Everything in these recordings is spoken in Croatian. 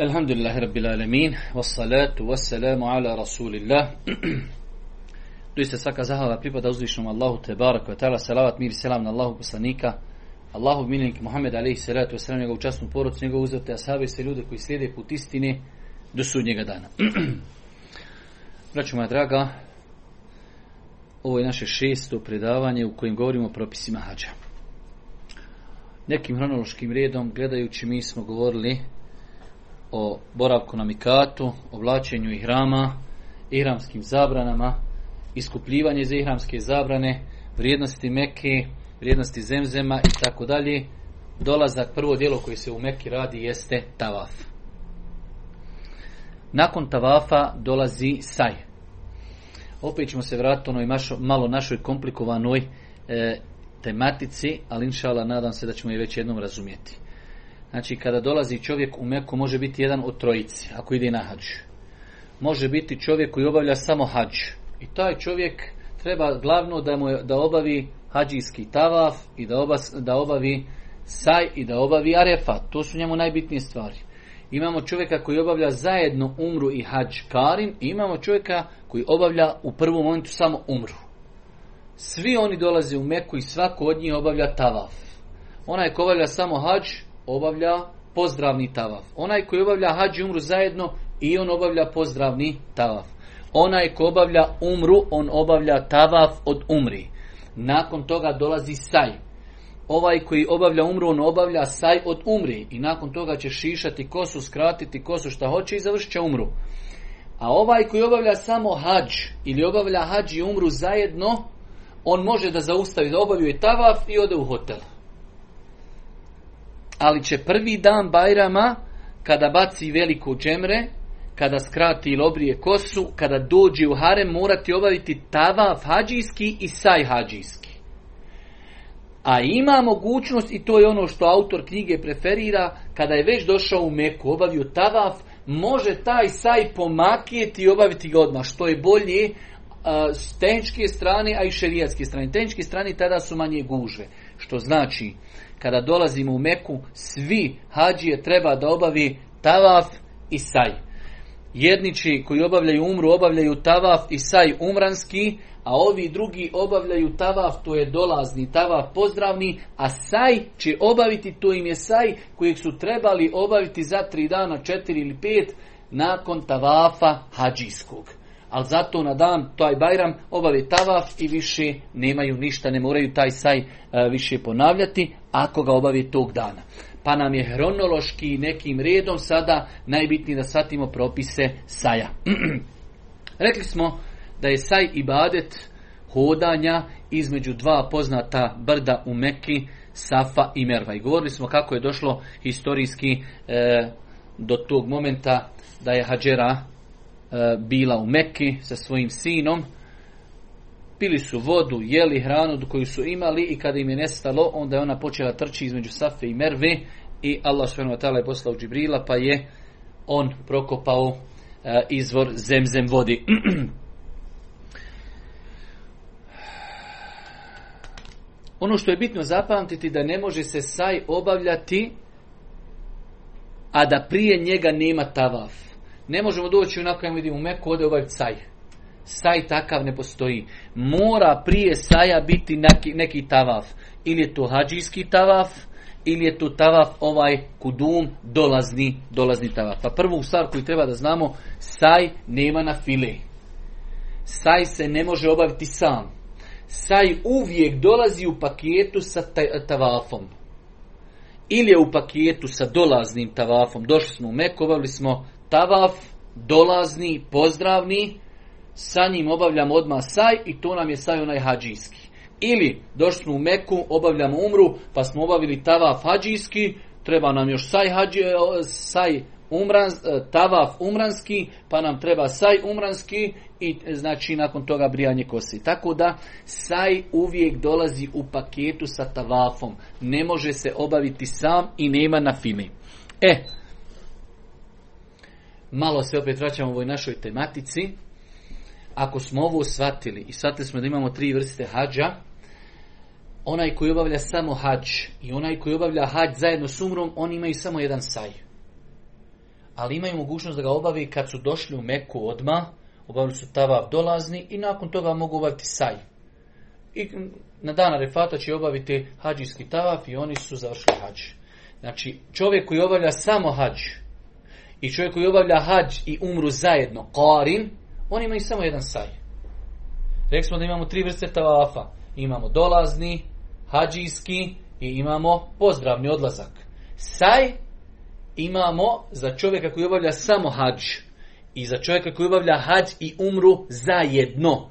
Elhamdülillahi Rabbil alemin, wassalatu wassalamu ala rasulillah. Doista svaka zahvala pripada uzvišenom Allahu tebarek ve taala, salavat, mir i selam na Allahu poslanika, Allahov miljenik Muhammed alejhi salatu vesselam, njegovu časnu porodicu, njegovu uzete ashabe i sve ljude koji slijede put istine do sudnjega dana. Braćo moja draga, ovo je naše 6. predavanje u kojem govorimo o propisima hadža. Nekim hronološkim redom gledajući mi smo govorili o boravku na mikatu, oblačenju ihrama, ihramskim zabranama, iskupljivanje za ihramske zabrane, vrijednosti Mekke, vrijednosti Zemzema i tako dalje. Dolazak, prvo djelo koje se u Mekki radi jeste tavaf. Nakon tavafa dolazi saj. Opet ćemo se vratiti onoj malo našoj komplikovanoj tematici, ali inšala nadam se da ćemo je već jednom razumjeti. Znači, kada dolazi čovjek u Meku, može biti jedan od trojici, ako ide na hadž. Može biti čovjek koji obavlja samo hadž. I taj čovjek treba glavno da obavi hadžijski tavaf i da obavi saj i da obavi arefat. To su njemu najbitnije stvari. Imamo čovjeka koji obavlja zajedno umru i hadž karin i imamo čovjeka koji obavlja u prvom momentu samo umru. Svi oni dolaze u Meku i svako od njih obavlja tavaf. Onaj ko obavlja samo hadž, obavlja pozdravni tavaf. Onaj koji obavlja hadž i umru zajedno, i on obavlja pozdravni tavaf. Onaj ko obavlja umru, on obavlja tavaf od umri. Nakon toga dolazi saj. Ovaj koji obavlja umru, on obavlja saj od umri. I nakon toga će šišati kosu, skratiti kosu, šta hoće i završit će umru. A ovaj koji obavlja samo hadž ili obavlja hadž i umru zajedno, on može da zaustavi, da obavlja tavaf i ode u hotel. Ali će prvi dan Bajrama, kada baci veliko džemre, kada skrati ili obrije kosu, kada dođe u harem, morati obaviti tavaf hadžijski i saj hadžijski. A ima mogućnost, i to je ono što autor knjige preferira, kada je već došao u Meku, obavio tavaf, može taj saj pomakijeti i obaviti ga odmah, što je bolje s tehničke strane, a i šerijatske strane. Tehničke strane tada su manje gužve, što znači kada dolazimo u Meku, svi hadžije treba da obavi tavaf i saj. Jedniči koji obavljaju umru, obavljaju tavaf i saj umranski, a ovi drugi obavljaju tavaf, to je dolazni tavaf pozdravni, a saj će obaviti, to im je saj kojeg su trebali obaviti za 3 dana, 4 ili 5, nakon tavafa hadžijskog. Ali zato na dan, taj Bajram, obave tavaf i više nemaju ništa, ne moraju taj saj više ponavljati, ako ga obave tog dana. Pa nam je hronološki nekim redom sada najbitnije da shvatimo propise saja. Rekli smo da je saj ibadet hodanja između dva poznata brda u Mekki, Safa i Merva. I govorili smo kako je došlo historijski do tog momenta da je Hadžera bila u Mekki sa svojim sinom, pili su vodu, jeli hranu koju su imali i kada im je nestalo, onda je ona počela trči između Safe i Merve i Allah subhanahu wa ta'ala je poslao Džibrila pa je on prokopao izvor Zemzem vodi. Ono što je bitno zapamtiti da ne može se saj obavljati, a da prije njega nema tavaf. Ne možemo doći onako, ja vidim u Meku, ode obaviti saj. Saj takav ne postoji. Mora prije saja biti neki tavaf. Ili je to hadžijski tavaf, ili je to tavaf kudum, dolazni tavaf. Pa prvu stvar koju treba da znamo, saj nema na file. Saj se ne može obaviti sam. Saj uvijek dolazi u paketu sa tavafom. Ili je u paketu sa dolaznim tavafom. Došli smo u Meku, obavili smo tavaf, dolazni, pozdravni, sa njim obavljamo odmah saj i to nam je saj onaj hadžijski. Ili došli smo u Meku, obavljamo umru, pa smo obavili tavaf hadžijski, treba nam još tavaf umranski, pa nam treba saj umranski i znači nakon toga brijanje kosi. Tako da saj uvijek dolazi u paketu sa tavafom. Ne može se obaviti sam i nema na file. Malo se opet vraćamo u ovoj našoj tematici. Ako smo ovo shvatili i shvatili smo da imamo 3 vrste hadža, onaj koji obavlja samo hadž i onaj koji obavlja hadž zajedno s umrom, oni imaju samo jedan saj. ali imaju mogućnost da ga obavi kad su došli u Meku odmah, obavili su tavaf dolazni i nakon toga mogu obaviti saj. I na dan Arefata će obaviti hađijski tavaf i oni su završili hađ. Znači, čovjek koji obavlja samo hađ i čovjek koji obavlja hađ i umru zajedno, qarin, on ima i samo jedan saj. Rekli smo da imamo tri vrste tavafa. Imamo dolazni, hađijski i imamo pozdravni odlazak. Saj imamo za čovjeka koji obavlja samo hađ i za čovjeka koji obavlja hađ i umru zajedno.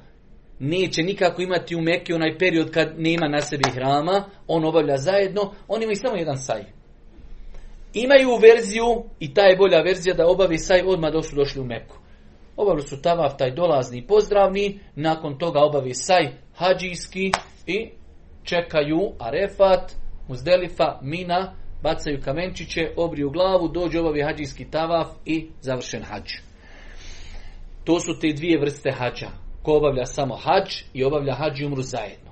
Neće nikako imati u Mekki onaj period kad nema na sebi hrama, on obavlja zajedno, on ima i samo jedan saj. Imaju verziju, i ta je bolja verzija, da obavi saj odmah dok su došli u Mekku. Obavili su tavaf, taj dolazni i pozdravni, nakon toga obavi saj hađijski i čekaju Arefat, Muzdelifa, Mina, bacaju kamenčiće, obriju glavu, dođe obavi hađijski tavaf i završen hađ. To su te dvije vrste hađa. Ko obavlja samo hađ i obavlja hađ i umru zajedno.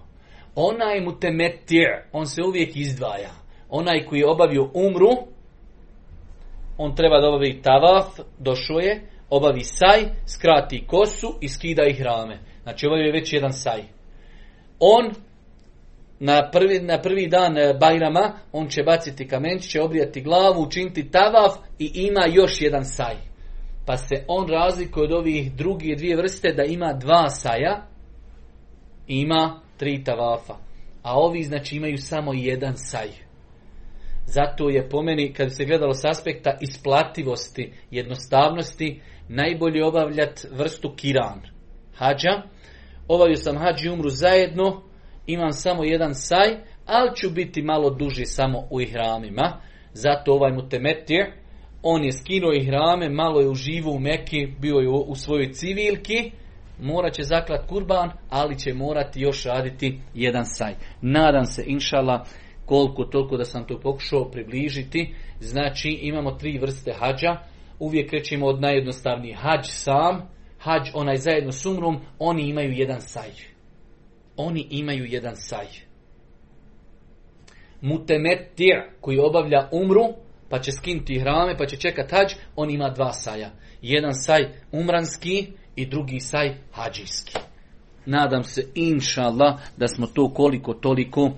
Onaj mutemetir, on se uvijek izdvaja. Onaj koji je obavio umru, on treba da obavi tavaf, došao je, obavi saj, skrati kosu i skida ihrame. Znači obavio je već jedan saj. On na prvi dan Bajrama, on će baciti kamenčiće, obrijati glavu, učiniti tavaf i ima još jedan saj. Pa se on razlikuje od ovih druge dvije vrste da ima dva saja, ima tri tavafa. A ovi znači imaju samo jedan saj. Zato je po meni, kad se gledalo s aspekta isplativosti, jednostavnosti, najbolje obavljati vrstu kiran. Hadža, obavio sam hadž i umru zajedno, imam samo jedan saj, ali ću biti malo duži samo u ihramima. Zato ovaj mutemetir, on je skinuo ihrame, malo je uživo u Mekki, bio je u svojoj civilki, morat će zaklat kurban, ali će morati još raditi jedan saj. Nadam se, inšala, koliko toliko da sam to pokušao približiti. Znači, imamo tri vrste hađa. Uvijek rećemo od najjednostavniji hađ sam, hađ onaj zajedno s umrom, oni imaju jedan saj. Oni imaju jedan saj. Mutemetir koji obavlja umru, pa će skinuti ihrame, pa će čekati hađ, on ima dva saja. Jedan saj umranski i drugi saj hađijski. Nadam se, inša Allah, da smo to koliko toliko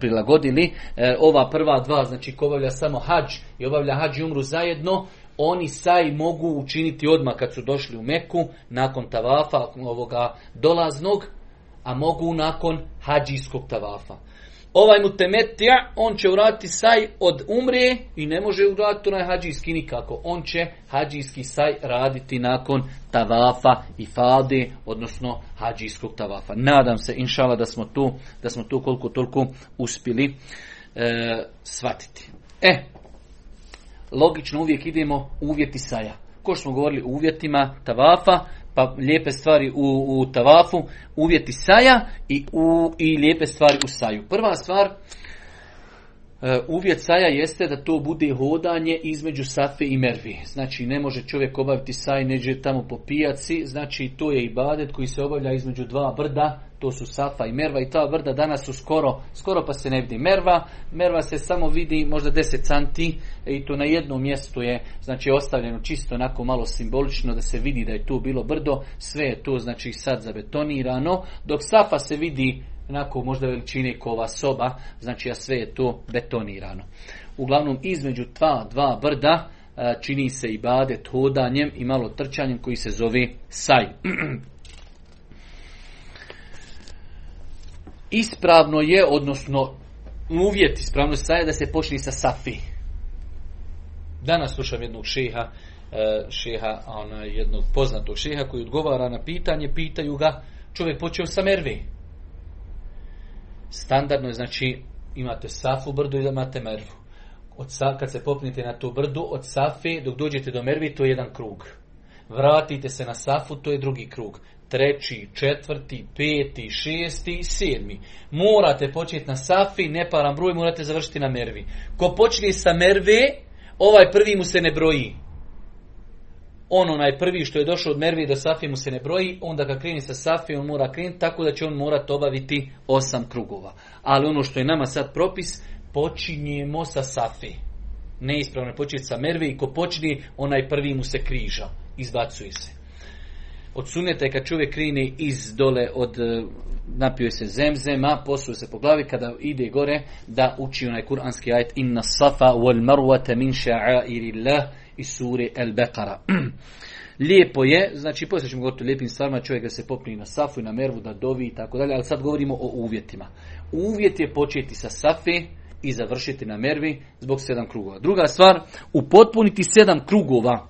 prilagodili. Ova prva dva, znači ko obavlja samo hađ i obavlja hađ i umru zajedno, oni saj mogu učiniti odmah kad su došli u Meku, nakon tavafa, ovoga dolaznog, a mogu nakon hađijskog tavafa. Ovaj mutemetija, on će uraditi saj od umre i ne može uraditi onaj hađijski nikako. On će hađijski saj raditi nakon tavafa i fade, odnosno hađijskog tavafa. Nadam se, inšala, da smo to koliko toliko uspjeli shvatiti. Logično uvijek idemo uvjeti saja. Ko što smo govorili o uvjetima tavafa, pa lijepe stvari u tavafu, uvjeti saja i lijepe stvari u saju. Prva stvar, uvjet saja jeste da to bude hodanje između Safe i Mervi. Znači, ne može čovjek obaviti saj neđe tamo po pijaci. Znači, to je ibadet koji se obavlja između dva brda. To su Safa i Merva i ta brda danas su skoro pa se ne vidi Merva. Merva se samo vidi možda 10 santi i to na jednom mjestu je, znači, ostavljeno čisto onako malo simbolično da se vidi da je tu bilo brdo. Sve je to, znači, sad zabetonirano, dok Safa se vidi onako možda veličine kova soba, znači, a sve je to betonirano. Uglavnom, između dva brda čini se ibadet hodanjem i malo trčanjem koji se zove saj. Ispravno je, odnosno uvjet ispravnosti saja da se počne sa Safi. Danas slušam jednog jednog poznatog šeha koji odgovara na pitanje, pitaju ga, čovjek počeo sa Mervi. Standardno je, znači, imate Safu brdu i imate Mervu. Kad se popnete na tu brdu, od Safi dok dođete do Mervi, to je jedan krug. Vratite se na Safu, to je drugi krug. Treći, četvrti, peti, šesti i sedmi. Morate početi na Safi, ne param broj, morate završiti na Mervi. Ko počne sa Merve, ovaj prvi mu se ne broji. Onaj prvi što je došao od Mervi do Safi mu se ne broji, onda kad kreni sa Safi, on mora krenuti, tako da će on morati obaviti 8 krugova. Ali ono što je nama sad propis, počinjemo sa Safi. neispravno je početi sa merve i ko počni, onaj prvi mu se križa, izbacuje se. Od suneta je kad čovjek krini iz dole, od napio se zemzema, posuje se po glavi, kada ide gore, da uči onaj kuranski ajet Inna safa wal marwata min sha'airillah iz sure Al-Baqara. Lijepo je, znači poslije ćemo govoriti o lijepim stvarima, čovjek da se popne na safu i na mervu, da dovi i tako dalje, ali sad govorimo o uvjetima. Uvjet je početi sa safi i završiti na mervi zbog 7 krugova. Druga stvar, upotpuniti 7 krugova.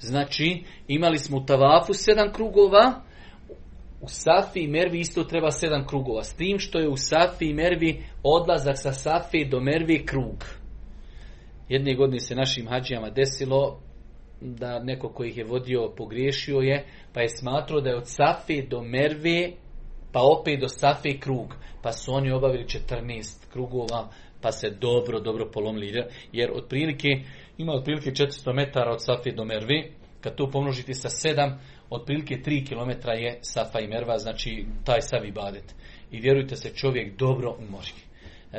Znači, imali smo u tavafu 7 krugova, u safi i mervi isto treba 7 krugova, s tim što je u safi i mervi odlazak sa safi do mervi krug. Jedne godine se našim hadžijama desilo da neko koji ih je vodio pogriješio je, pa je smatrao da je od safi do mervi, pa opet do safi krug, pa su oni obavili 14 krugova, pa se dobro polomili, jer otprilike ima otprilike 400 metara od safi do mervi, kad to pomnožite sa 7, otprilike 3 km je safa i merva, znači taj sav ibadet. I vjerujte se, čovjek dobro umori.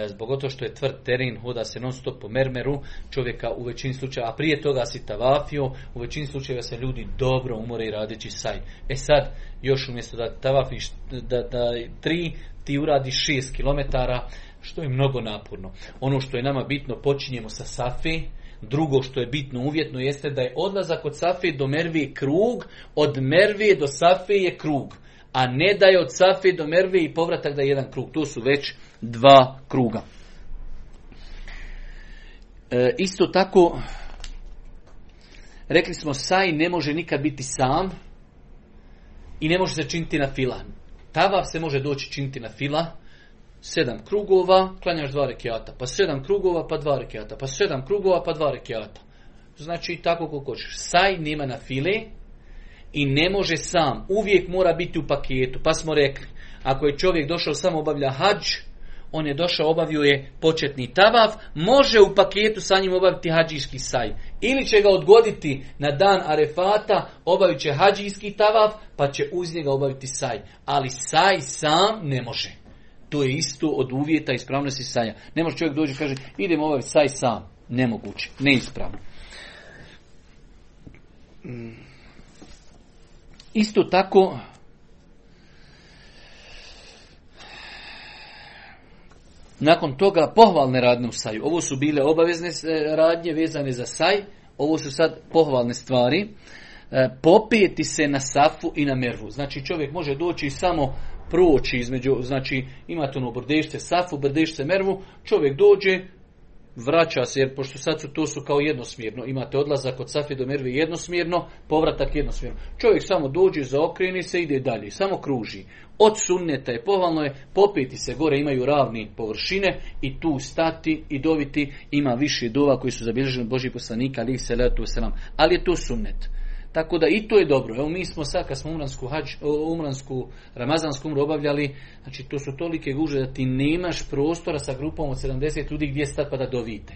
Zbog toga što je tvrd teren, hoda se non stop po mermeru, čovjeka u većini slučaja, a prije toga si tavafio, u većini slučajeva se ljudi dobro umore i radeći saj. E sad, još umjesto da tavafiš da 3, ti uradi 6 km, što je mnogo naporno. Ono što je nama bitno, počinjemo sa safi. Drugo što je bitno uvjetno jeste da je odlazak od safi do mervi krug, od mervi do safi je krug, a ne da je od safi do mervi i povratak da je jedan krug. To su već 2 kruga. Isto tako, rekli smo, saj ne može nikad biti sam i ne može se činiti na fila. Tavav se može doći činiti na fila, 7 krugova, klanjaš 2 rekiata, pa 7 krugova, pa 2 rekiata, pa 7 krugova, pa 2 rekiata. Znači tako kako hoćeš. Saj nema na file i ne može sam. Uvijek mora biti u paketu. Pa smo rekli, ako je čovjek došao samo obavlja hadž, on je došao, obavio je početni tavav, može u paketu sa njim obaviti hadžijski saj. Ili će ga odgoditi na dan Arefata, obavit će hadžijski tavav, pa će uz njega obaviti saj. Ali saj sam ne može. To je isto od uvjeta ispravnosti saja. Ne može čovjek dođe i kaže, idemo obaviti saj sam. Nemoguće, neispravno. Isto tako, nakon toga pohvalne radnje u saju. Ovo su bile obavezne radnje vezane za saj. Ovo su sad pohvalne stvari. Popijeti se na safu i na mervu. Znači čovjek može doći i samo proći između, znači imate ono brdešte safu, brdešte mervu, čovjek dođe, vraća se, jer pošto sad su, to su kao jednosmjerno, imate odlazak od safi do merve jednosmjerno, povratak jednosmjerno. Čovjek samo dođe, zaokreni se, ide dalje, samo kruži. Od sunneta je, pohvalno je, popeti se gore, imaju ravni površine i tu stati i doviti, ima više dova koji su zabilježeni od Božijeg poslanika, ali se letu selam, ali je to sunnet. Tako da i to je dobro. Evo mi smo sad kad smo umransku ramazansku umru obavljali, znači to su tolike gužve da ti nemaš prostora sa grupom od 70 ljudi gdje sad pa da dovite.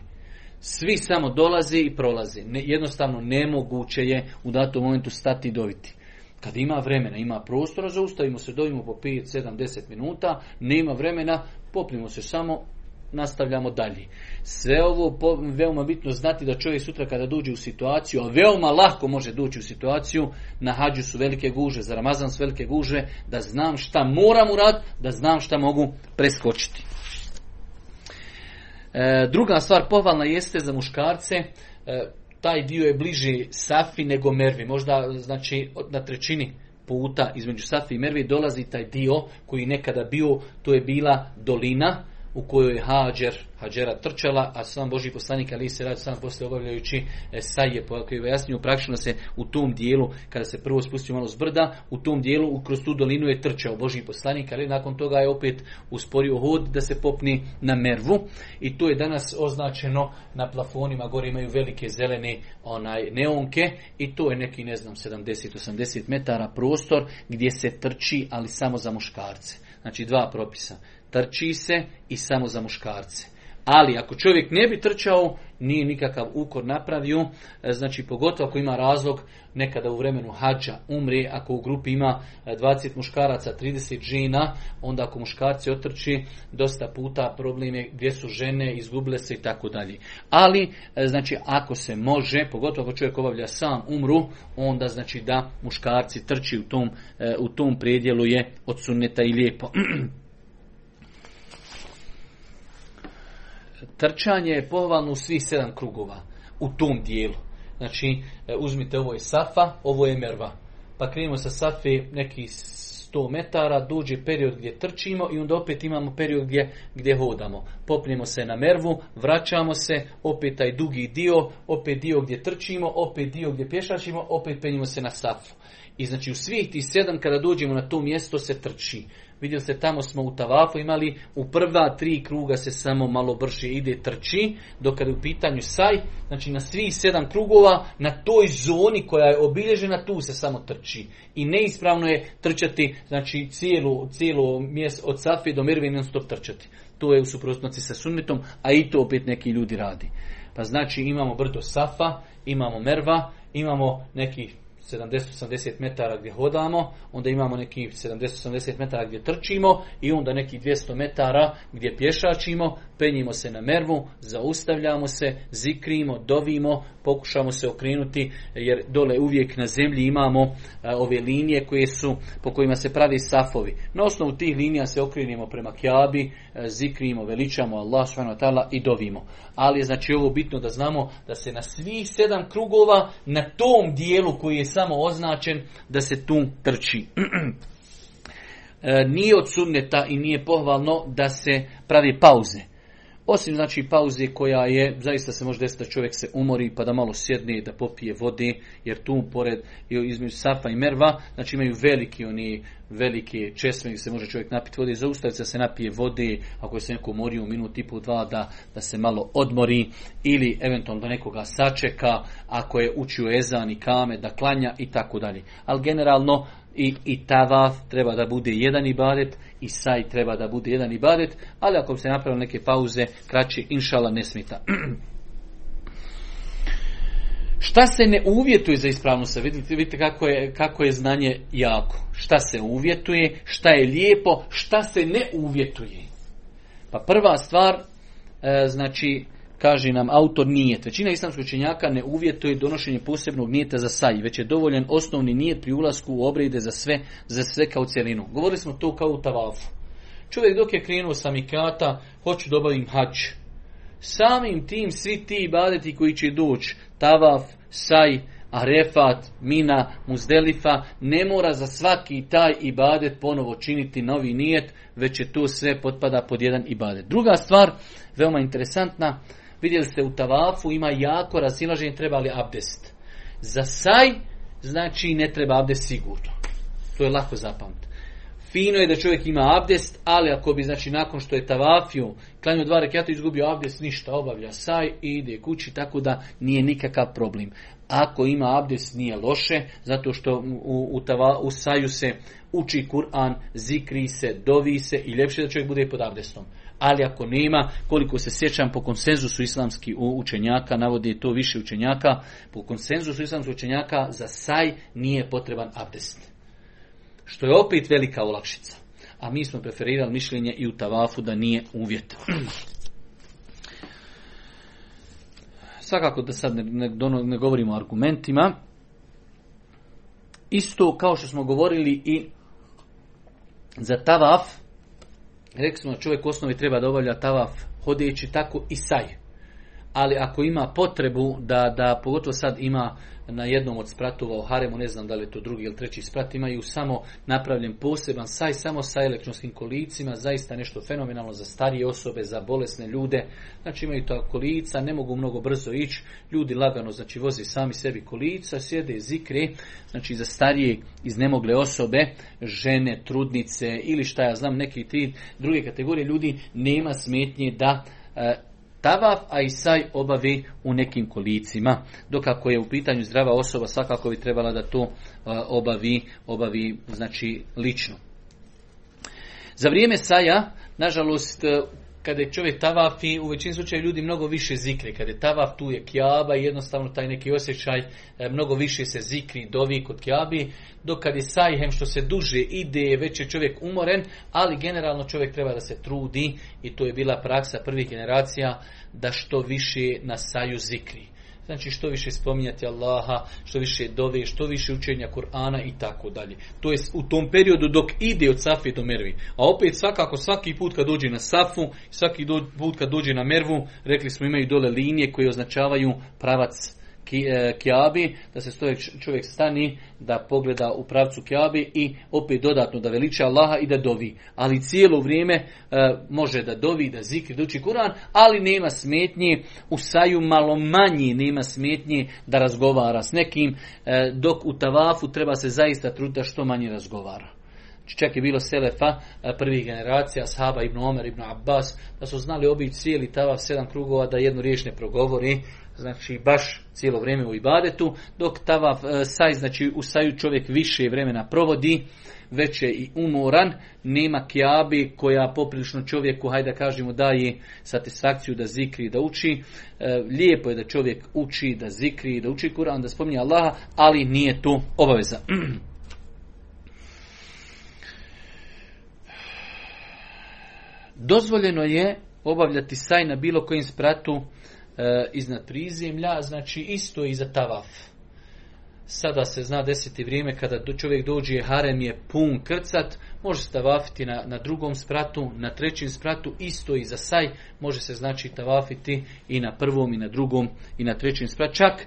Svi samo dolaze i prolaze. Jednostavno nemoguće je u datom momentu stati i doviti. Kad ima vremena, ima prostora, zaustavimo se, dovimo po 5, 7, 10 minuta, nema vremena, popnimo se samo, nastavljamo dalje. Sve ovo veoma bitno znati da čovjek sutra kada dođe u situaciju, a veoma lako može doći u situaciju, na hađu su velike guže, za Ramazan su velike guže, da znam šta moram uraditi, da znam šta mogu preskočiti. Druga stvar pohvalna jeste za muškarce, taj dio je bliži safi nego mervi, možda znači na trećini puta između safi i mervi dolazi taj dio koji nekada bio, to je bila dolina, u kojoj je hađera trčala, a sam Božji poslanik ali se radi sam poslije obavljajući saje, koji je jasnije praktično se u tom dijelu, kada se prvo spustio malo s brda, u tom dijelu kroz tu dolinu je trčao Božji poslanik, ali nakon toga je opet usporio hod da se popni na mervu i to je danas označeno na plafonima, gore imaju velike zelene neonke i to je neki 70-80 metara prostor gdje se trči, ali samo za muškarce. Znači dva propisa. Trči se i samo za muškarce. Ali ako čovjek ne bi trčao, nije nikakav ukor napravio, znači pogotovo ako ima razlog nekada u vremenu hadža, umri, ako u grupi ima 20 muškaraca, 30 žena, onda ako muškarci otrči, dosta puta problem je gdje su žene, izgubile se i tako dalje. Ali, znači, ako se može, pogotovo ako čovjek obavlja sam umru, onda znači da muškarci trči u tom predjelu je od sunneta i lijepo. Trčanje je pohvalno u svih 7 krugova u tom dijelu. Znači, uzmite, ovo je Safa, ovo je Merva. Pa krenimo sa Safe neki 100 metara, dođe period gdje trčimo i onda opet imamo period gdje hodamo. Popnemo se na Mervu, vraćamo se, opet taj dugi dio, opet dio gdje trčimo, opet dio gdje pješačimo, opet penjimo se na Safu. I znači u svih tih 7 kada dođemo na to mjesto se trči. Vidjeli ste, tamo smo u tavafu imali, u prva 3 kruga se samo malo brže ide, trči, dok kada je u pitanju saj, znači na svih 7 krugova, na toj zoni koja je obilježena, tu se samo trči. I neispravno je trčati, znači cijelo mjesto od Safi do Merve non stop trčati. To je u suprotnosti sa sunnetom, a i to opet neki ljudi radi. Pa znači imamo brdo Safa, imamo Merva, imamo neki 70-80 metara gdje hodamo, onda imamo neki 70-80 metara gdje trčimo i onda neki 200 metara gdje pješačimo, penjimo se na Mervu, zaustavljamo se, zikrimo, dovimo, pokušamo se okrenuti, jer dole uvijek na zemlji imamo ove linije koje su, po kojima se pravi safovi. Na osnovu tih linija se okrenimo prema Kjabi, zikrimo, veličamo Allah subhanahu wa ta'ala i dovimo. Ali je znači ovo bitno da znamo da se na svih 7 krugova na tom dijelu koji je samo označen da se tu trči. Nije od sunneta i nije pohvalno da se pravi pauze. Osim znači pauze koja je, zaista se može desiti da čovjek se umori pa da malo sjedne, da popije vode, jer tu pored između Safa i Merva, znači imaju velike česme gdje se može čovjek napiti vode, zaustaviti da se napije vode, ako se neko umori u minut i po 2 da se malo odmori, ili eventualno da nekoga sačeka, ako je učio ezan i kame, da klanja i tako dalje. Ali generalno i tavaf treba da bude jedan ibadet i saj treba da bude jedan ibadet, ali ako bi se napravili neke pauze kraće, inšala ne smeta. Šta se ne uvjetuje za ispravnost? Vidite kako je znanje jako. Šta se uvjetuje, šta je lijepo, šta se ne uvjetuje. Pa prva stvar, znači, kaže nam autor nijet. Većina islamskih učenjaka ne uvjetuje donošenje posebnog nijeta za saj, već je dovoljan osnovni nijet pri ulasku u obrede za sve kao cjelinu. Govorili smo to kao u tavafu. Čovjek dok je krenuo sa mikata, hoću da obavim hadž. Samim tim svi ti ibadeti koji će doći, tavaf, saj, Arefat, Mina, Muzdelifa, ne mora za svaki taj ibadet ponovo činiti novi nijet, već je to sve potpada pod jedan ibadet. Druga stvar, veoma interesantna, vidjeli ste u tavafu ima jako razilaženje treba li abdest. Za saj znači ne treba abdest sigurno. To je lako zapamtiti. Fino je da čovjek ima abdest, ali ako bi znači nakon što je tavafio, klanio 2 rekata, izgubio abdest, ništa, obavlja saj i ide kući, tako da nije nikakav problem. Ako ima abdest nije loše, zato što u saju se uči Kur'an, zikri se, dovi se i ljepše da čovjek bude pod abdestom. Ali ako nema, koliko se sjećam po konsenzusu islamskih učenjaka, navodi to više učenjaka, po konsenzusu islamskih učenjaka za saj nije potreban abdest. Što je opet velika olakšica. A mi smo preferirali mišljenje i u tavafu da nije uvjet. Svakako da sad ne govorimo o argumentima. Isto kao što smo govorili i za tavaf, rekli smo da čovjek u osnovi treba da obavlja tavaf hodeći, tako i saj. Ali ako ima potrebu da pogotovo sad ima na jednom od spratova u haremu, ne znam da li je to drugi ili treći sprat, imaju samo napravljen poseban saj, samo sa elektronskim kolicima, zaista nešto fenomenalno za starije osobe, za bolesne ljude. Znači imaju to kolica, ne mogu mnogo brzo ići, ljudi lagano znači vozi sami sebi kolica, sjede, zikre, znači za starije iznemogle osobe, žene, trudnice ili šta ja znam, neki ti druge kategorije ljudi, nema smetnje da tavaf, a i saj obavi u nekim kolicima, dok ako je u pitanju zdrava osoba, svakako bi trebala da to obavi znači lično. Za vrijeme saja, nažalost, kada je čovjek tavafi, u većini slučaja ljudi mnogo više zikri. Kada je tavaf, tu je kjaba i jednostavno taj neki osjećaj, mnogo više se zikri, dovi kod kjabi. Dok kad je sajhem, što se duže ide, već je čovjek umoren, ali generalno čovjek treba da se trudi, i to je bila praksa prvih generacija, da što više na saju zikri. Znači što više spominjati Allaha, što više dove, što više učenja Kur'ana i tako dalje. To je u tom periodu dok ide od Safi do Mervi. A opet svakako svaki put kad dođe na Safu, svaki put kad dođe na Mervu, rekli smo imaju dole linije koje označavaju pravac Kjabi, da se čovjek stani, da pogleda u pravcu Kjabi i opet dodatno da veliča Allaha i da dovi. Ali cijelo vrijeme može da dovi, da zikri, da uči Kur'an, ali nema smetnje, u saju malo manje nema smetnje da razgovara s nekim, dok u tavafu treba se zaista truditi da što manje razgovara. Čak je bilo selefa prvih generacija, ashaba Ibn Omer, Ibn Abbas, da su znali obići cijeli tavaf 7 krugova, da jednu riječ ne progovori, znači baš cijelo vrijeme u ibadetu, dok tavaf saj, znači u saju čovjek više vremena provodi, već je i umoran, nema kjabi koja poprilično čovjeku, hajde da kažemo, daje satisfakciju da zikri, da uči. Lijepo je da čovjek uči, da zikri, da uči Kur'an, da spominje Allaha, ali nije to obaveza. Dozvoljeno je obavljati saj na bilo kojem spratu iznad prizemlja, znači isto i za tavaf. Sada se zna desiti vrijeme kada čovjek dođe, harem je pun krcat, može se tavafiti na drugom spratu, na trećem spratu, isto i za saj, može se znači tavafiti i na prvom i na drugom i na trećem spratu. Čak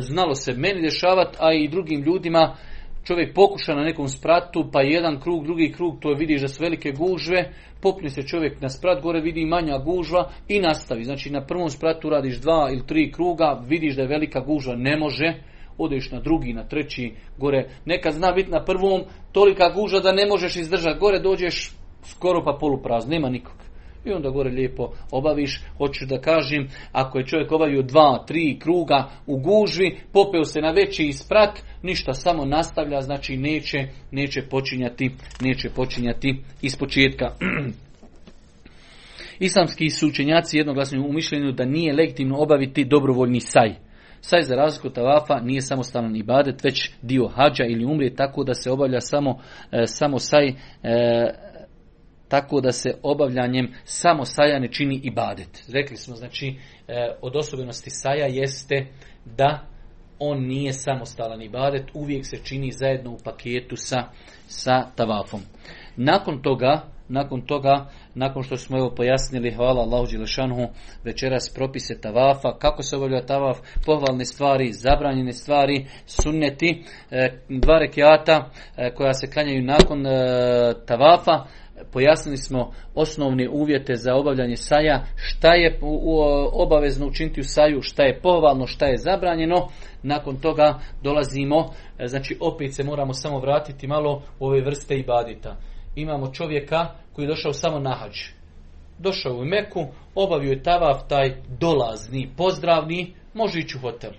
znalo se meni dešavati, a i drugim ljudima, čovjek pokuša na nekom spratu, pa jedan krug, drugi krug, to je, vidiš da su velike gužve, popne se čovjek na sprat, gore vidi manja gužva i nastavi. Znači na prvom spratu radiš 2 ili 3 kruga, vidiš da je velika gužva, ne može, odeš na drugi, na treći, gore. Nekad zna biti na prvom tolika gužva da ne možeš izdržati, gore dođeš skoro pa poluprazno, nema nikog. I onda gore lijepo obaviš. Hoću da kažem, ako je čovjek obavio 2, 3 kruga u gužvi, popeo se na veći sprat, ništa, samo nastavlja, znači neće počinjati iz početka. Islamski su učenjaci jednoglasni u mišljenju da nije legitimno obaviti dobrovoljni saj. Saj za razliku od tavafa nije samostalan ibadet, već dio hadža ili umrije, tako da se obavlja samo saj, tako da se obavljanjem samo saja ne čini ibadet. Rekli smo, znači, od osobenosti saja jeste da on nije samostalan ibadet, uvijek se čini zajedno u paketu sa tavafom. Nakon što smo evo pojasnili, hvala Allahu Đelešanhu, večeras propise tavafa, kako se obavlja tavaf, pohvalne stvari, zabranjene stvari, sunneti, 2 rekiata koja se klanjaju nakon tavafa. Pojasnili smo osnovne uvjete za obavljanje saja, šta je obavezno učiniti u saju, šta je pohvalno, šta je zabranjeno. Nakon toga dolazimo, znači opet se moramo samo vratiti malo u ove vrste ibadita. Imamo čovjeka koji je došao samo na hadž. Došao u Meku, obavio je tavaf, taj dolazni, pozdravni, može ići u hotel.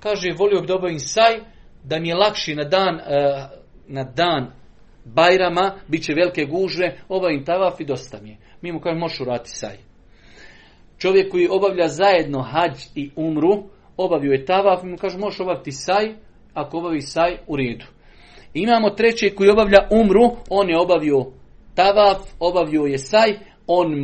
Kaže, volio bi da obavim saj, da mi je lakši na dan Bajrama, bit će velike gužve, obavim tavaf i dosta mi je. Mi mu kažemo, možeš urati saj. Čovjek koji obavlja zajedno hadž i umru, obavio je tavaf, mi mu kažemo, možeš obaviti saj, ako obavi saj, u redu. Imamo trećeg koji obavlja umru, on je obavio tavaf, obavio je saj, on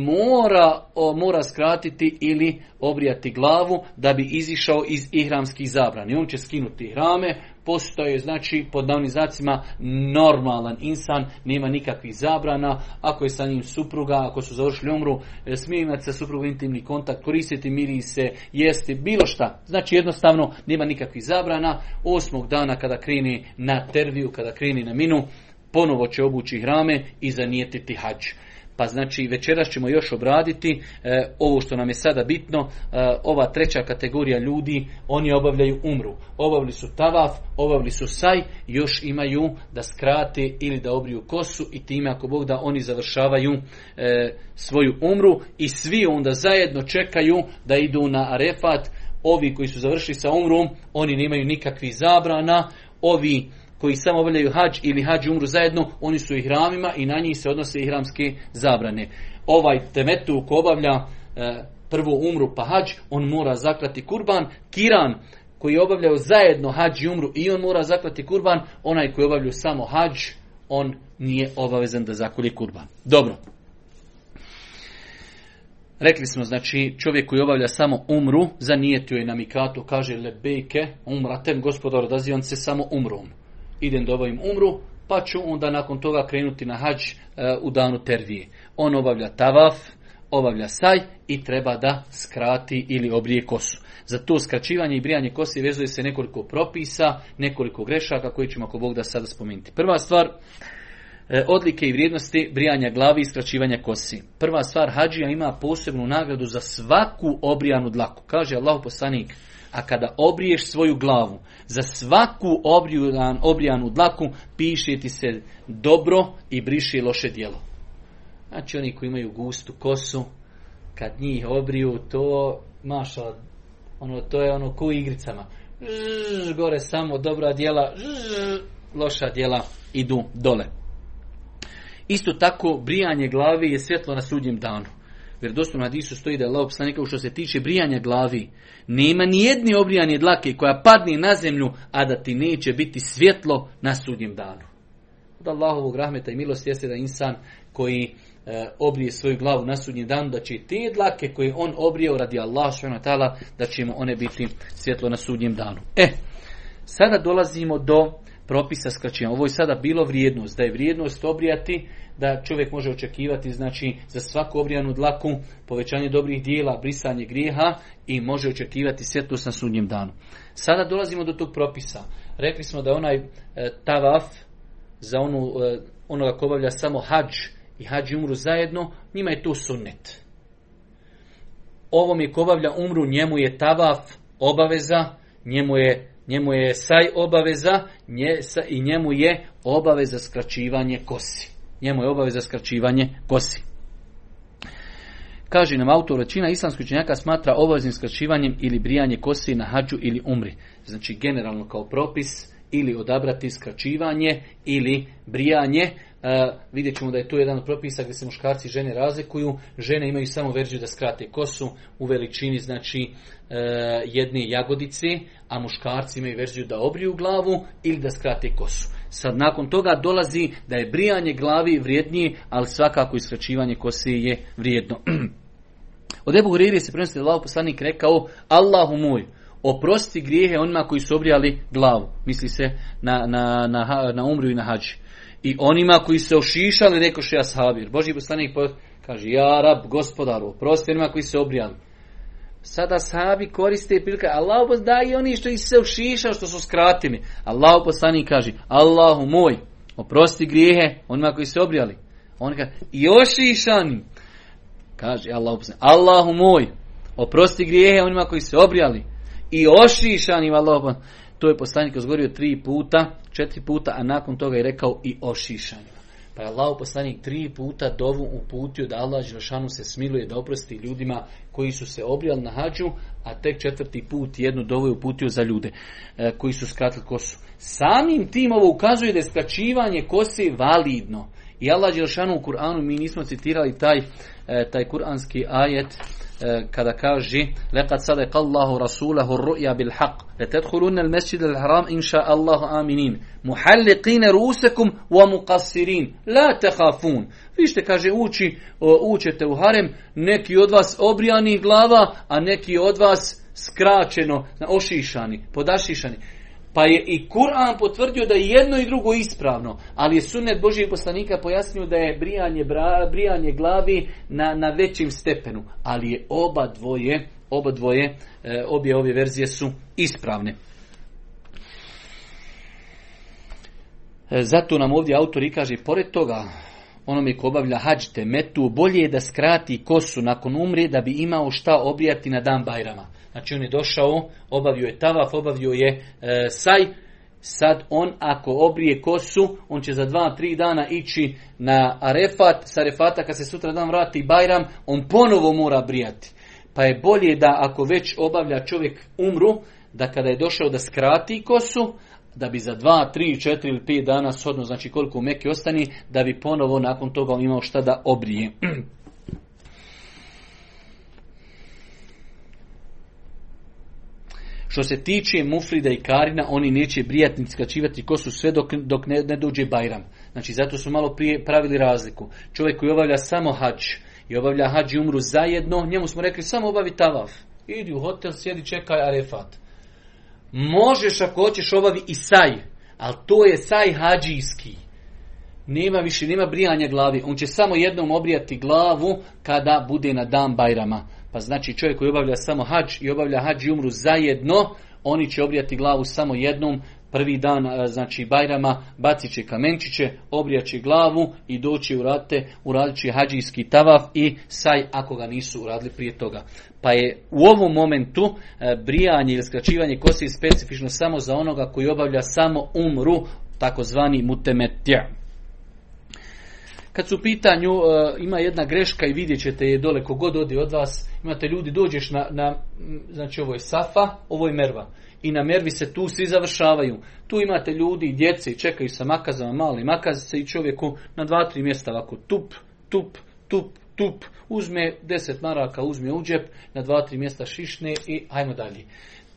mora skratiti ili obrijati glavu da bi izišao iz ihramskih zabrani. On će skinuti ihrame, postoje, znači, pod navnim znacima normalan insan, nema nikakvih zabrana, ako je sa njim supruga, ako su završili umru, smije imati sa suprugom intimni kontakt, koristiti mirise, jesti, bilo šta. Znači jednostavno nema nikakvih zabrana. 8. dana kada kreni na terviju, kada kreni na minu, ponovo će obući ihrame i zanijetiti hadž. Pa znači večeras ćemo još obraditi ovo što nam je sada bitno, ova treća kategorija ljudi, oni obavljaju umru, obavili su tavaf, obavili su saj, još imaju da skrate ili da obriju kosu i time, ako Bog da, oni završavaju svoju umru i svi onda zajedno čekaju da idu na Arefat. Ovi koji su završili sa umrom, oni nemaju nikakvih zabrana, ovi koji samo obavljaju hadž ili hadž umru zajedno, oni su ihramima i na njih se odnose ihramske zabrane. ovaj temetu ko obavlja prvo umru pa hađ, on mora zaklati kurban. Kiran koji obavljaju zajedno hađ i umru i on mora zaklati kurban. Onaj koji obavljaju samo hađ, on nije obavezan da zakolje kurban. Dobro. Rekli smo, znači, čovjek koji obavlja samo umru, zanijetio je na mikatu, kaže lebejke, umratem, gospodar, odazivam se samo umrom. Idem da obavim umru, pa ću onda nakon toga krenuti na hađ u danu tervije. On obavlja tavaf, obavlja saj i treba da skrati ili obrije kosu. Za to skraćivanje i brijanje kose vezuje se nekoliko propisa, nekoliko grešaka koje ćemo ako Bog da sada spomenuti. Prva stvar, odlike i vrijednosti brijanja glavi i skraćivanja kosi. Prva stvar, hađija ima posebnu nagradu za svaku obrijanu dlaku. Kaže Allahu poslanik, a kada obriješ svoju glavu, za svaku obrijanu dlaku piše ti se dobro i briše loše djelo. Znači oni koji imaju gustu kosu, kad njih obriju, to mašala, ono, to je ono ko u igricama. Zzz, gore samo dobra djela, zzz, loša djela idu dole. Isto tako, brijanje glavi je svjetlo na sudnjem danu. Jer doslovno na hadisu stoji da je Allah poslanik rekao, što se tiče brijanja glavi, nema ni jedne obrijane dlake koja padne na zemlju, a da ti neće biti svjetlo na sudnjem danu. Od Allahovog rahmeta i milosti jeste da insan koji obrije svoju glavu na sudnji dan, da će te dlake koje on obrijao radi Allah subhanahu wa ta'ala, da će mu one biti svjetlo na sudnjem danu. Sada dolazimo do propisa skraćivanja. Ovo je sada bilo vrijednost, da je vrijednost obrijati, da čovjek može očekivati, znači, za svaku obrijanu dlaku povećanje dobrih dijela, brisanje grijeha i može očekivati svjetlost na sudnjem danu. Sada dolazimo do tog propisa. Rekli smo da onaj tavaf za onoga ko obavlja samo hađ i hađ i umru zajedno, njima je to sunnet. Ovom je ko obavlja umru, njemu je tavaf obaveza, njemu je saj obaveza i njemu je obaveza skraćivanje kosi. Njemu je obaveza skraćivanje kosi. Kaže nam autor, većina islamskih učenjaka smatra obaveznim skraćivanjem ili brijanje kosi na hađu ili umri. Znači generalno kao propis ili odabrati skraćivanje ili brijanje. Vidjet ćemo da je to jedan od propisa gdje se muškarci i žene razlikuju. Žene imaju samo verziju da skrate kosu u veličini, znači, jedne jagodice, a muškarci imaju verziju da obriju glavu ili da skrate kosu. Sad nakon toga dolazi da je brijanje glavi vrijednije, ali svakako i skraćivanje kose je vrijedno. Od Ebu Hureyre se prenosi da je poslanik rekao, Allahu moj, oprosti grijehe onima koji su obrijali glavu. Misli se na umru i na hađi. I onima koji se ošišali, rekoše ashabir. Božji poslanik kaže, ja rab, gospodaru, oprosti onima koji se obrijali. Sada ashabi koriste prilike, Allahu daj i oni što ih se ošišali, što su skratili. Allahu poslanik kaže, Allahu moj, oprosti grijehe onima koji se obrijali. On kaže, i ošišani. Kaže Allahu poslanik, Allahu moj, oprosti grijehe onima koji se obrijali. I ošišanim, Allahom. To je poslanik izgovorio 4 puta, a nakon toga je rekao i ošišanim. Pa je Allah poslanik 3 puta dovu uputio da Allah Đelešanu se smiluje da oprosti ljudima koji su se obrijali na hađu, a tek 4. put jednu dovu je uputio za ljude koji su skratili kosu. Samim tim ovo ukazuje da je skraćivanje kose validno. I Allah Đelešanu u Kur'anu, mi nismo citirali taj kur'anski ajet, kada kaže لَقَدْ صَدَقَ اللَّهُ رَسُولَهُ الرُّؤْيَا بِالْحَقِّ لَتَدْخُلُنَّ الْمَسْجِدَ الْحَرَامَ إِنْ شَاءَ اللَّهُ آمِنِينَ مُحَلِّقِينَ رُؤُوسَكُمْ وَمُقَصِّرِينَ لَا تَخَافُونَ. Vište, kaže, učete u harem, neki od vas obrijanih glava, a neki od vas skraćeno, ošišani, podašišani. Pa je i Kur'an potvrdio da je jedno i drugo ispravno, ali je sunnet Božijeg poslanika pojasnio da je brijanje glavi na većim stepenu, ali je obje verzije su ispravne. Zato nam ovdje autor i kaže, pored toga, onome ko obavlja hađ temetu, bolje je da skrati kosu nakon umre da bi imao šta obrijati na dan Bajrama. Znači on je došao, obavio je tavaf, obavio je saj. Sad on ako obrije kosu, on će za 2-3 dana ići na Arefat. Sa Arefata kad se sutra dan vrati Bajram, on ponovo mora brijati. Pa je bolje da ako već obavlja čovjek umru, da kada je došao da skrati kosu, da bi za 2, 3, 4 ili 5 dana, shodno znači koliko u Meki ostani, da bi ponovo nakon toga imao šta da obrije. Što se tiče Mufrida i Karina, oni neće brijatni skačivati kosu sve dok ne dođe Bajram. Znači, zato su malo prije pravili razliku. Čovjek koji obavlja samo hađ i obavlja hađ i umru zajedno, njemu smo rekli samo obavi tavaf. Idi u hotel, sjedi, čekaj Arefat. Možeš ako hoćeš obavi i saj, ali to je saj hađijski. Nema više, nema brijanja glavi. On će samo jednom obrijati glavu kada bude na dan Bajrama. Pa znači čovjek koji obavlja samo hađ i obavlja hađ i umru zajedno, oni će obrijati glavu samo jednom. Prvi dan, znači Bajrama, bacit će kamenčiće, obrijat će glavu i doći uradit će hađijski tavaf i saj ako ga nisu uradili prije toga. Pa je u ovom momentu brijanje ili skraćivanje kosi specifično samo za onoga koji obavlja samo umru, takozvani mutemetija. Kad su u pitanju, ima jedna greška i vidjet ćete je dole, kogod odi od vas, imate ljudi, dođeš na znači ovo je Safa, ovo je Merva. I na Mervi se tu svi završavaju. Tu imate ljudi i djece i čekaju sa makazama, mali makazice i čovjeku na 2-3 mjesta ovako tup, tup, tup, tup. Uzme 10 maraka, uzme u džep, na 2-3 mjesta šišne i ajmo dalje.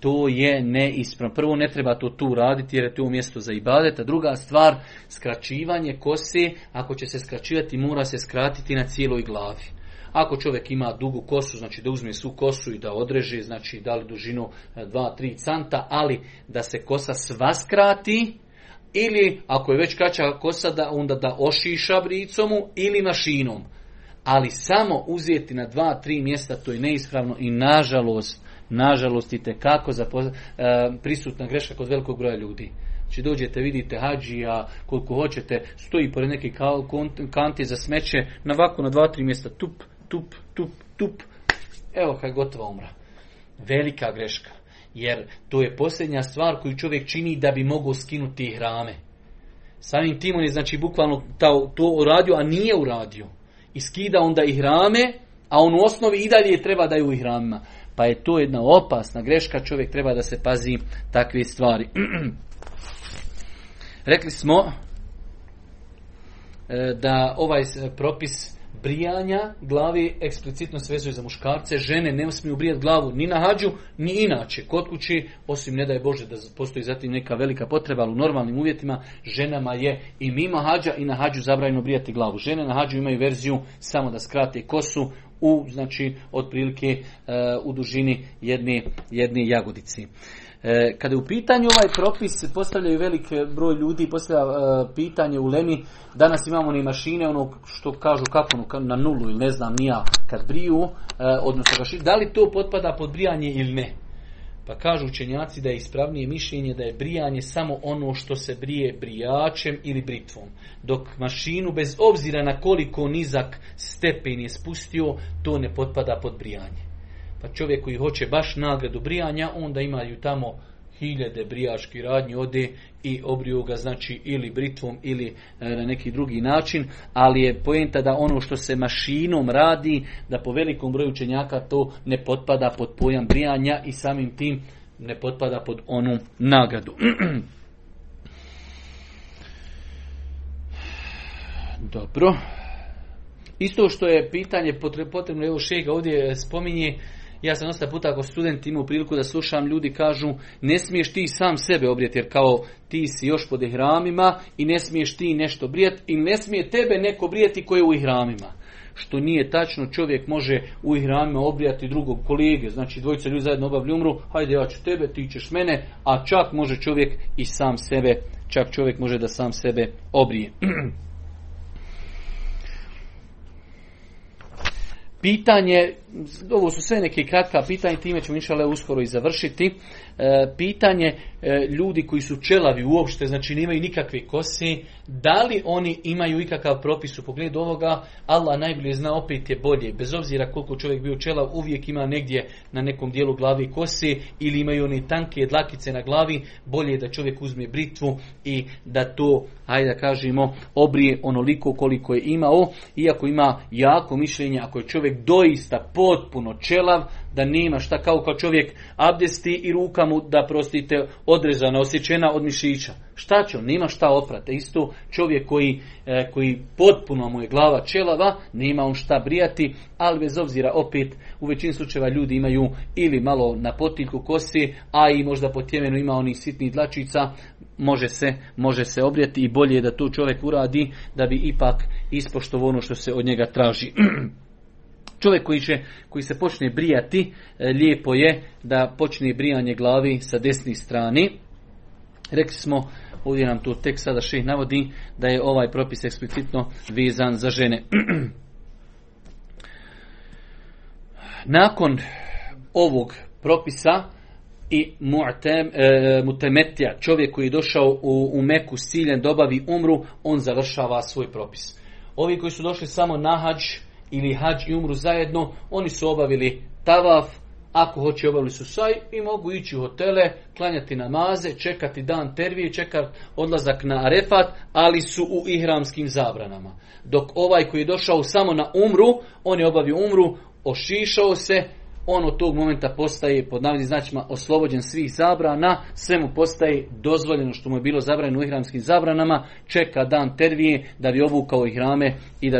To je neispravno. Prvo, ne treba to tu raditi jer je to mjesto za ibadet. A druga stvar, skraćivanje kose, ako će se skraćivati, mora se skratiti na cijeloj glavi. Ako čovjek ima dugu kosu, znači da uzme svu kosu i da odreže, znači da li dužinu 2-3 canta, ali da se kosa sva skrati, ili ako je već kraća kosa, da onda da ošiša bricomu ili mašinom. Ali samo uzeti na 2-3 mjesta, to je neispravno i nažalost i tekako prisutna greška kod velikog broja ljudi. Znači dođete, vidite hađija, koliko hoćete, stoji pored neke kanti za smeće, na ovako na 2-3 mjesta, tup, tup, tup, tup, evo kad gotova umra. Velika greška, jer to je posljednja stvar koju čovjek čini da bi mogao skinuti ihrame. Samim tim on je znači bukvalno to uradio, a nije uradio. I skida onda ihrame, a on u osnovi i dalje treba da je u ihramima. Pa je to jedna opasna greška, čovjek treba da se pazi takve stvari. Rekli smo da ovaj propis brijanja glavi eksplicitno se vezuje za muškarce. Žene ne smiju brijati glavu ni na hađu, ni inače kod kući, osim ne daj Bože da postoji zatim neka velika potreba, ali u normalnim uvjetima ženama je i mimo hađa i na hađu zabranjeno brijati glavu. Žene na hađu imaju verziju samo da skrate kosu u, znači, otprilike u dužini jedne jagodici. Kada je u pitanju ovaj propis, postavljaju velik broj ljudi, postavlja pitanje u Lemi, danas imamo one mašine, ono što kažu kako na nulu ili ne znam nija kad briju, odnosno da li to potpada pod brijanje ili ne. Pa kažu učenjaci da je ispravnije mišljenje da je brijanje samo ono što se brije brijačem ili britvom. Dok mašinu, bez obzira na koliko nizak stepen je spustio, to ne potpada pod brijanje. Pa čovjek koji hoće baš nagradu brijanja, onda imaju tamo 1000 brijački radnji, ode i obriju ga, znači, ili britvom ili na neki drugi način, ali je poenta da ono što se mašinom radi, da po velikom broju učenjaka to ne potpada pod pojam brijanja i samim tim ne potpada pod onu nagradu. Dobro. Isto što je pitanje potrebno, evo šega ovdje spominje. Ja sam dosta puta ako student imao priliku da slušam, ljudi kažu ne smiješ ti sam sebe obrijeti jer kao ti si još pod ihramima i ne smiješ ti nešto brijati i ne smije tebe neko brijati koji je u ihramima. Što nije tačno, čovjek može u ihramima obrijati drugog kolege, znači dvojica ljudi zajedno obavlju umru, hajde ja ću tebe, ti ćeš mene, a čak može čovjek i sam sebe, čak čovjek može da sam sebe obrije. Pitanje, ovo su sve neke kratka pitanja, time ćemo inšallah uskoro i završiti. Pitanje ljudi koji su čelavi uopšte, znači nemaju nikakve kose, da li oni imaju ikakav propis u pogledu ovoga? Allah najbolje zna, opet je bolje. Bez obzira koliko čovjek bio čelav, uvijek ima negdje na nekom dijelu glavi kose ili imaju one tanke dlakice na glavi, bolje je da čovjek uzme britvu i da to, hajde da kažemo, obrije onoliko koliko je imao. Iako ima jako mišljenje, ako je čovjek doista po potpuno čelav, da nema šta kao kad čovjek abdesti i ruka mu, da prostite, odrezana, osjećena od mišića. Šta će on? Nema šta oprate. Isto čovjek koji potpuno mu je glava čelava, nema on šta brijati, ali bez obzira opet u većini slučajeva ljudi imaju ili malo na potiljku kosi, a i možda po tjemenu ima onih sitnih dlačica, može se obrijati i bolje je da to čovjek uradi da bi ipak ispoštovao ono što se od njega traži. Čovjek koji se počne brijati, lijepo je da počne brijanje glavi sa desne strane. Rekli smo, ovdje nam tu tek sada šejh navodi da je ovaj propis eksplicitno vezan za žene. Nakon ovog propisa i mutemetija, čovjek koji je došao u Meku s ciljem da obavi umru, on završava svoj propis. Ovi koji su došli samo na hadž ili hadž i umru zajedno, oni su obavili tavaf, ako hoće obavili su saj i mogu ići u hotele, klanjati namaze, čekati dan tervije, čekati odlazak na Arefat, ali su u ihramskim zabranama. Dok ovaj koji je došao samo na umru, on je obavio umru, ošišao se, on od tog momenta postaje, pod navodnim značima, oslobođen svih zabrana, sve mu postaje dozvoljeno što mu je bilo zabranjeno u ihramskim zabranama, čeka dan tervije da bi obukao ihrame i da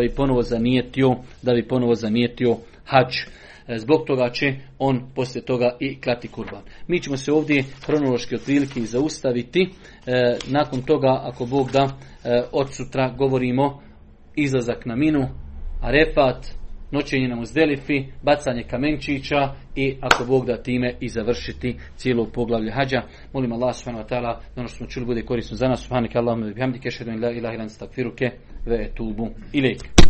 bi ponovo zanijetio hadž. Zbog toga će on poslije toga i klati kurban. Mi ćemo se ovdje kronološki otprilike zaustaviti. Nakon toga, ako Bog da, od sutra govorimo izlazak na Minu, Arefat, noćenje na Muzdelifi, bacanje kamenčića i ako Bog da time i završiti cijelo poglavlje hađa. Molim Allah subhanahu wa ta'ala da ono što smo čuli bude korisno za nas. Subhaneke Allahumma wa bihamdike, ešhedu en la ilaha illa ente, estagfiruke ve etubu ilejk.